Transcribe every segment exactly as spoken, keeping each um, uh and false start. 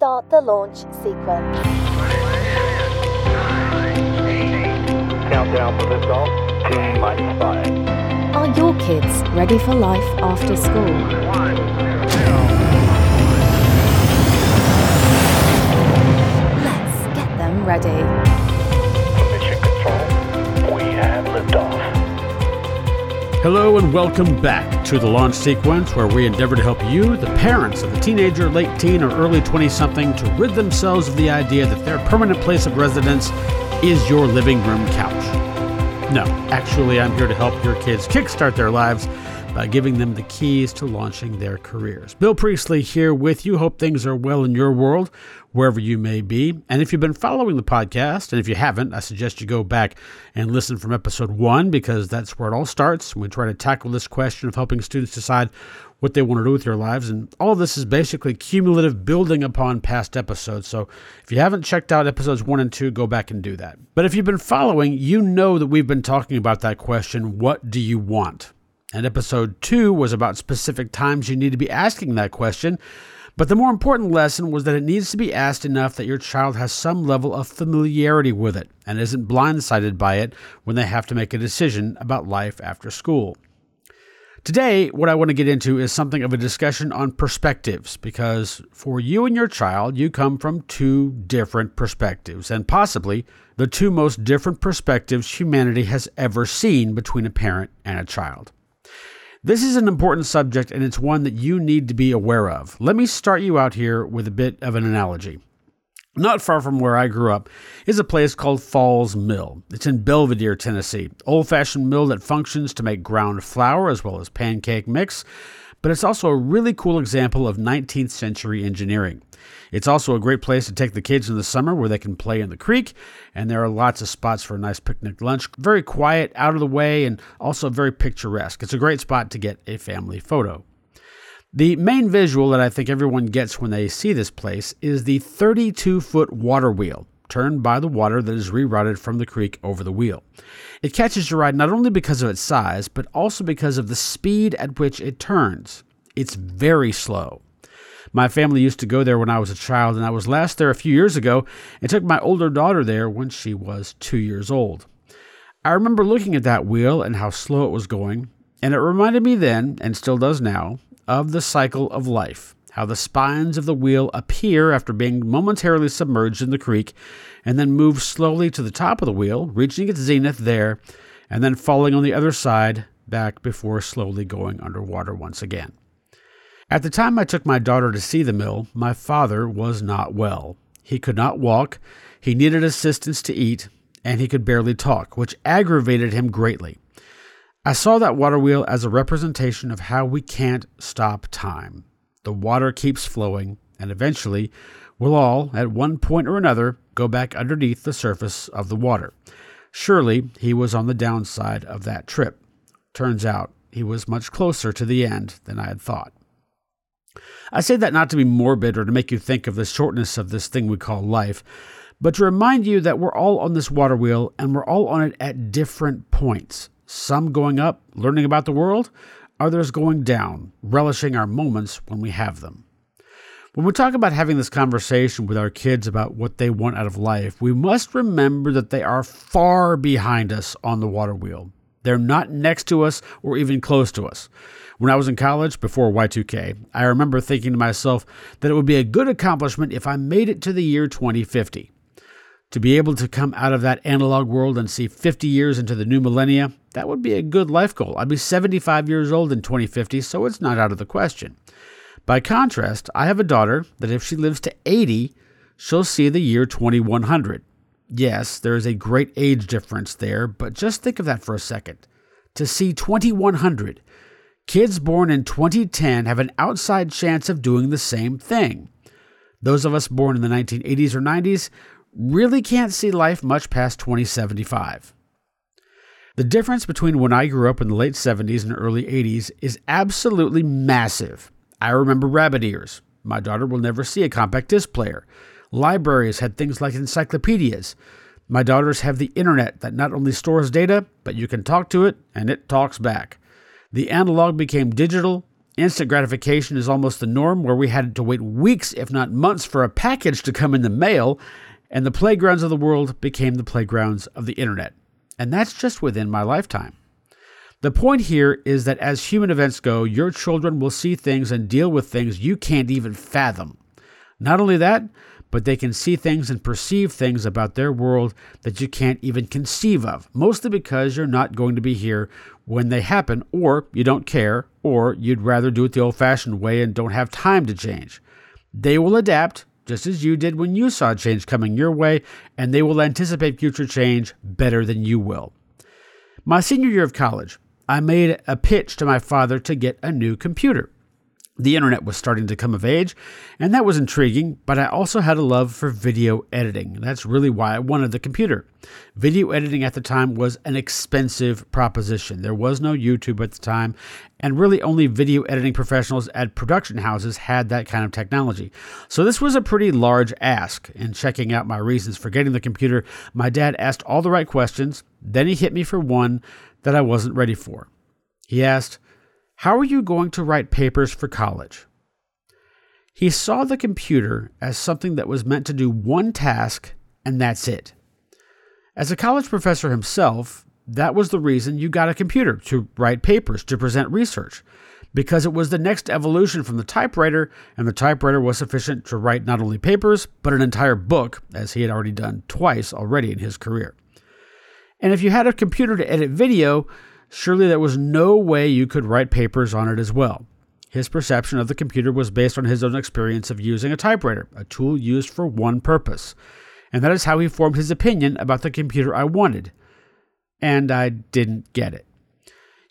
start the launch sequence. Countdown for liftoff. T minus five. Are your kids ready for life after school? One, zero, zero. Let's get them ready. Mission control. We have liftoff. Hello and welcome back to The Launch Sequence, where we endeavor to help you, the parents of the teenager, late teen, or early twenty-something, to rid themselves of the idea that their permanent place of residence is your living room couch. No, actually, I'm here to help your kids kickstart their lives by giving them the keys to launching their careers. Bill Priestley here with you. Hope things are well in your world, wherever you may be. And if you've been following the podcast, and if you haven't, I suggest you go back and listen from episode one, because that's where it all starts. We try to tackle this question of helping students decide what they want to do with their lives. And all of this is basically cumulative, building upon past episodes. So if you haven't checked out episodes one and two, go back and do that. But if you've been following, you know that we've been talking about that question, what do you want? And episode two was about specific times you need to be asking that question. But the more important lesson was that it needs to be asked enough that your child has some level of familiarity with it and isn't blindsided by it when they have to make a decision about life after school. Today, what I want to get into is something of a discussion on perspectives, because for you and your child, you come from two different perspectives, and possibly the two most different perspectives humanity has ever seen between a parent and a child. This is an important subject, and it's one that you need to be aware of. Let me start you out here with a bit of an analogy. Not far from where I grew up is a place called Falls Mill. It's in Belvedere, Tennessee. Old-fashioned mill that functions to make ground flour as well as pancake mix, but it's also a really cool example of nineteenth century engineering. It's also a great place to take the kids in the summer where they can play in the creek, and there are lots of spots for a nice picnic lunch. Very quiet, out of the way, and also very picturesque. It's a great spot to get a family photo. The main visual that I think everyone gets when they see this place is the thirty-two foot water wheel turned by the water that is rerouted from the creek over the wheel. It catches your eye not only because of its size, but also because of the speed at which it turns. It's very slow. My family used to go there when I was a child, and I was last there a few years ago and took my older daughter there when she was two years old. I remember looking at that wheel and how slow it was going, and it reminded me then, and still does now, of the cycle of life. How the spines of the wheel appear after being momentarily submerged in the creek and then move slowly to the top of the wheel, reaching its zenith there, and then falling on the other side back before slowly going underwater once again. At the time I took my daughter to see the mill, my father was not well. He could not walk, he needed assistance to eat, and he could barely talk, which aggravated him greatly. I saw that water wheel as a representation of how we can't stop time. The water keeps flowing, and eventually we'll all, at one point or another, go back underneath the surface of the water. Surely he was on the downside of that trip. Turns out he was much closer to the end than I had thought. I say that not to be morbid or to make you think of the shortness of this thing we call life, but to remind you that we're all on this water wheel, and we're all on it at different points. Some going up, learning about the world, others going down, relishing our moments when we have them. When we talk about having this conversation with our kids about what they want out of life, we must remember that they are far behind us on the water wheel. They're not next to us or even close to us. When I was in college, before Y two K, I remember thinking to myself that it would be a good accomplishment if I made it to the year twenty fifty. To be able to come out of that analog world and see fifty years into the new millennia, that would be a good life goal. I'd be seventy-five years old in twenty fifty, so it's not out of the question. By contrast, I have a daughter that if she lives to eighty, she'll see the year twenty-one hundred. Yes, there is a great age difference there, but just think of that for a second. To see twenty-one hundred, kids born in twenty ten have an outside chance of doing the same thing. Those of us born in the nineteen eighties or nineties really can't see life much past twenty seventy-five. The difference between when I grew up in the late seventies and early eighties is absolutely massive. I remember rabbit ears. My daughter will never see a compact disc player. Libraries had things like encyclopedias. My daughters have the internet that not only stores data, but you can talk to it and it talks back. The analog became digital, Instant gratification is almost the norm, where we had to wait weeks, if not months, for a package to come in the mail, and the playgrounds of the world became the playgrounds of the internet. And that's just within my lifetime. The point here is that as human events go, your children will see things and deal with things you can't even fathom. Not only that, but they can see things and perceive things about their world that you can't even conceive of, mostly because you're not going to be here when they happen, or you don't care, or you'd rather do it the old-fashioned way and don't have time to change. They will adapt, just as you did when you saw change coming your way, and they will anticipate future change better than you will. My senior year of college, I made a pitch to my father to get a new computer. The internet was starting to come of age, and that was intriguing, but I also had a love for video editing. That's really why I wanted the computer. Video editing at the time was an expensive proposition. There was no YouTube at the time, and really only video editing professionals at production houses had that kind of technology. So this was a pretty large ask. In checking out my reasons for getting the computer, my dad asked all the right questions. Then he hit me for one that I wasn't ready for. He asked, "How are you going to write papers for college?" He saw the computer as something that was meant to do one task, and that's it. As a college professor himself, that was the reason you got a computer, to write papers, to present research, because it was the next evolution from the typewriter, and the typewriter was sufficient to write not only papers, but an entire book, as he had already done twice already in his career. And if you had a computer to edit video, surely there was no way you could write papers on it as well. His perception of the computer was based on his own experience of using a typewriter, a tool used for one purpose. And that is how he formed his opinion about the computer I wanted. And I didn't get it.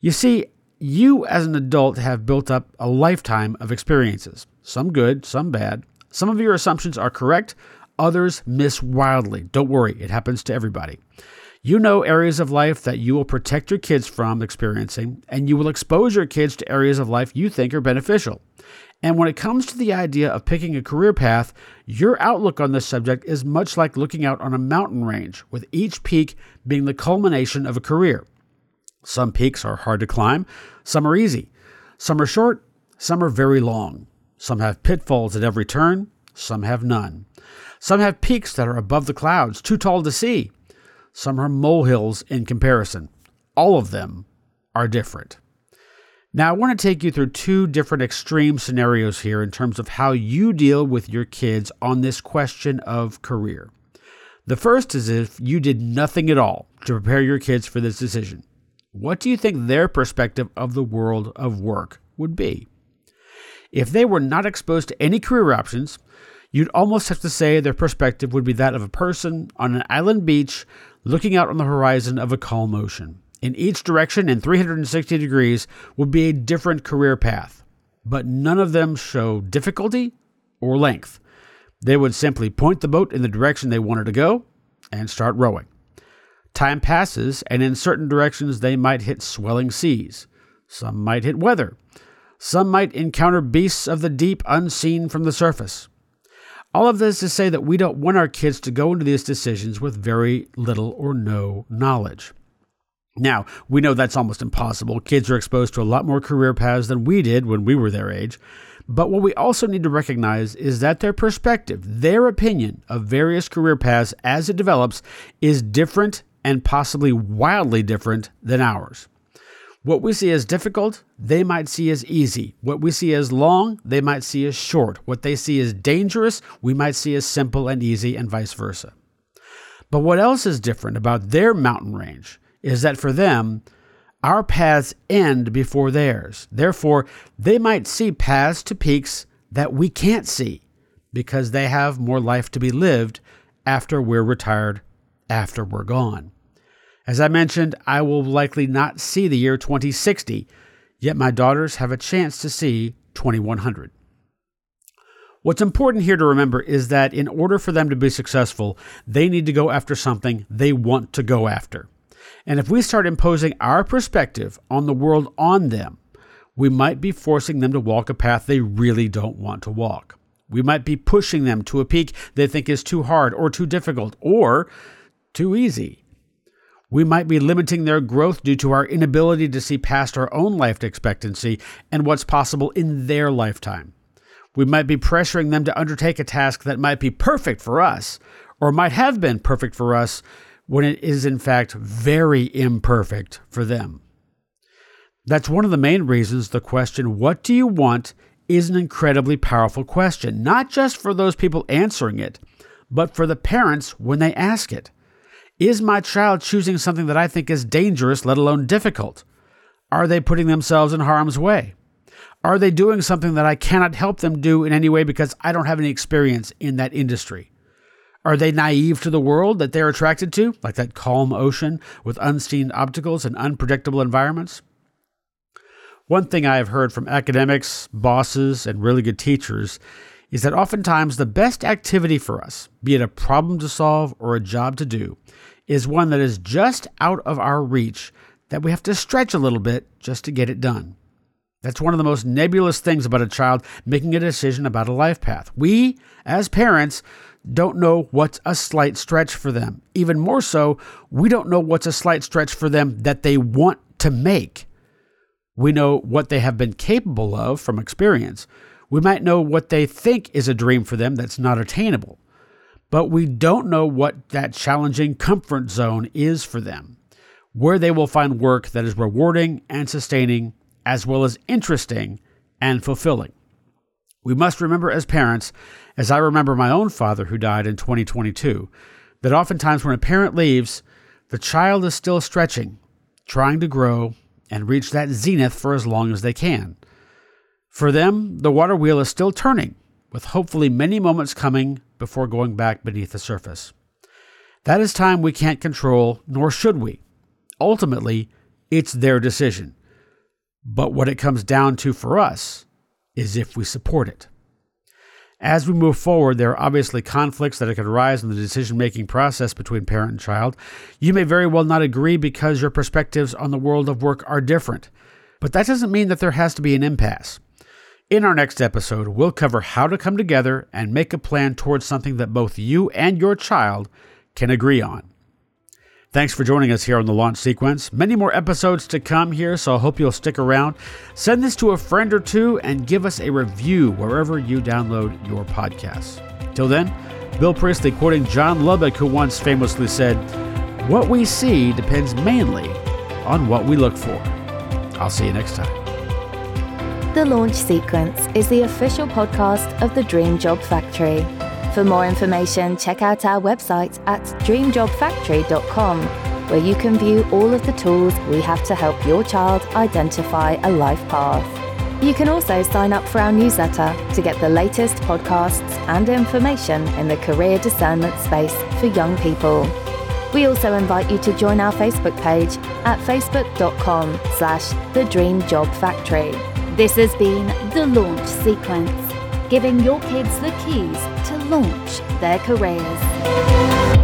You see, you as an adult have built up a lifetime of experiences. Some good, some bad. Some of your assumptions are correct. Others miss wildly. Don't worry, it happens to everybody. You know areas of life that you will protect your kids from experiencing, and you will expose your kids to areas of life you think are beneficial. And when it comes to the idea of picking a career path, your outlook on this subject is much like looking out on a mountain range, with each peak being the culmination of a career. Some peaks are hard to climb, some are easy, some are short, some are very long, some have pitfalls at every turn, some have none. Some have peaks that are above the clouds, too tall to see. Some are molehills in comparison. All of them are different. Now, I want to take you through two different extreme scenarios here in terms of how you deal with your kids on this question of career. The first is if you did nothing at all to prepare your kids for this decision. What do you think their perspective of the world of work would be? If they were not exposed to any career options, you'd almost have to say their perspective would be that of a person on an island beach looking out on the horizon of a calm ocean. In each direction in three hundred sixty degrees would be a different career path, but none of them show difficulty or length. They would simply point the boat in the direction they wanted to go and start rowing. Time passes, and in certain directions they might hit swelling seas. Some might hit weather. Some might encounter beasts of the deep unseen from the surface. All of this to say that we don't want our kids to go into these decisions with very little or no knowledge. Now, we know that's almost impossible. Kids are exposed to a lot more career paths than we did when we were their age. But what we also need to recognize is that their perspective, their opinion of various career paths as it develops, is different and possibly wildly different than ours. What we see as difficult, they might see as easy. What we see as long, they might see as short. What they see as dangerous, we might see as simple and easy, and vice versa. But what else is different about their mountain range is that for them, our paths end before theirs. Therefore, they might see paths to peaks that we can't see because they have more life to be lived after we're retired, after we're gone. As I mentioned, I will likely not see the year twenty sixty, yet my daughters have a chance to see twenty-one hundred. What's important here to remember is that in order for them to be successful, they need to go after something they want to go after. And if we start imposing our perspective on the world on them, we might be forcing them to walk a path they really don't want to walk. We might be pushing them to a peak they think is too hard or too difficult or too easy. We might be limiting their growth due to our inability to see past our own life expectancy and what's possible in their lifetime. We might be pressuring them to undertake a task that might be perfect for us, or might have been perfect for us, when it is in fact very imperfect for them. That's one of the main reasons the question, "What do you want?" is an incredibly powerful question, not just for those people answering it, but for the parents when they ask it. Is my child choosing something that I think is dangerous, let alone difficult? Are they putting themselves in harm's way? Are they doing something that I cannot help them do in any way because I don't have any experience in that industry? Are they naive to the world that they're attracted to, like that calm ocean with unseen obstacles and unpredictable environments? One thing I have heard from academics, bosses, and really good teachers is that oftentimes the best activity for us, be it a problem to solve or a job to do, is one that is just out of our reach, that we have to stretch a little bit just to get it done. That's one of the most nebulous things about a child making a decision about a life path. We, as parents, don't know what's a slight stretch for them. Even more so, we don't know what's a slight stretch for them that they want to make. We know what they have been capable of from experience. We might know what they think is a dream for them that's not attainable, but we don't know what that challenging comfort zone is for them, where they will find work that is rewarding and sustaining, as well as interesting and fulfilling. We must remember as parents, as I remember my own father who died in twenty twenty-two, that oftentimes when a parent leaves, the child is still stretching, trying to grow and reach that zenith for as long as they can. For them, the water wheel is still turning, with hopefully many moments coming before going back beneath the surface. That is time we can't control, nor should we. Ultimately, it's their decision. But what it comes down to for us is if we support it. As we move forward, there are obviously conflicts that could arise in the decision-making process between parent and child. You may very well not agree because your perspectives on the world of work are different, but that doesn't mean that there has to be an impasse. In our next episode, we'll cover how to come together and make a plan towards something that both you and your child can agree on. Thanks for joining us here on The Launch Sequence. Many more episodes to come here, so I hope you'll stick around. Send this to a friend or two and give us a review wherever you download your podcasts. Till then, Bill Priestley quoting John Lubbock, who once famously said, "What we see depends mainly on what we look for." I'll see you next time. The Launch Sequence is the official podcast of The Dream Job Factory. For more information, check out our website at dream job factory dot com, where you can view all of the tools we have to help your child identify a life path. You can also sign up for our newsletter to get the latest podcasts and information in the career discernment space for young people. We also invite you to join our Facebook page at facebook dot com slash the dream job factory. This has been The Launch Sequence, giving your kids the keys to launch their careers.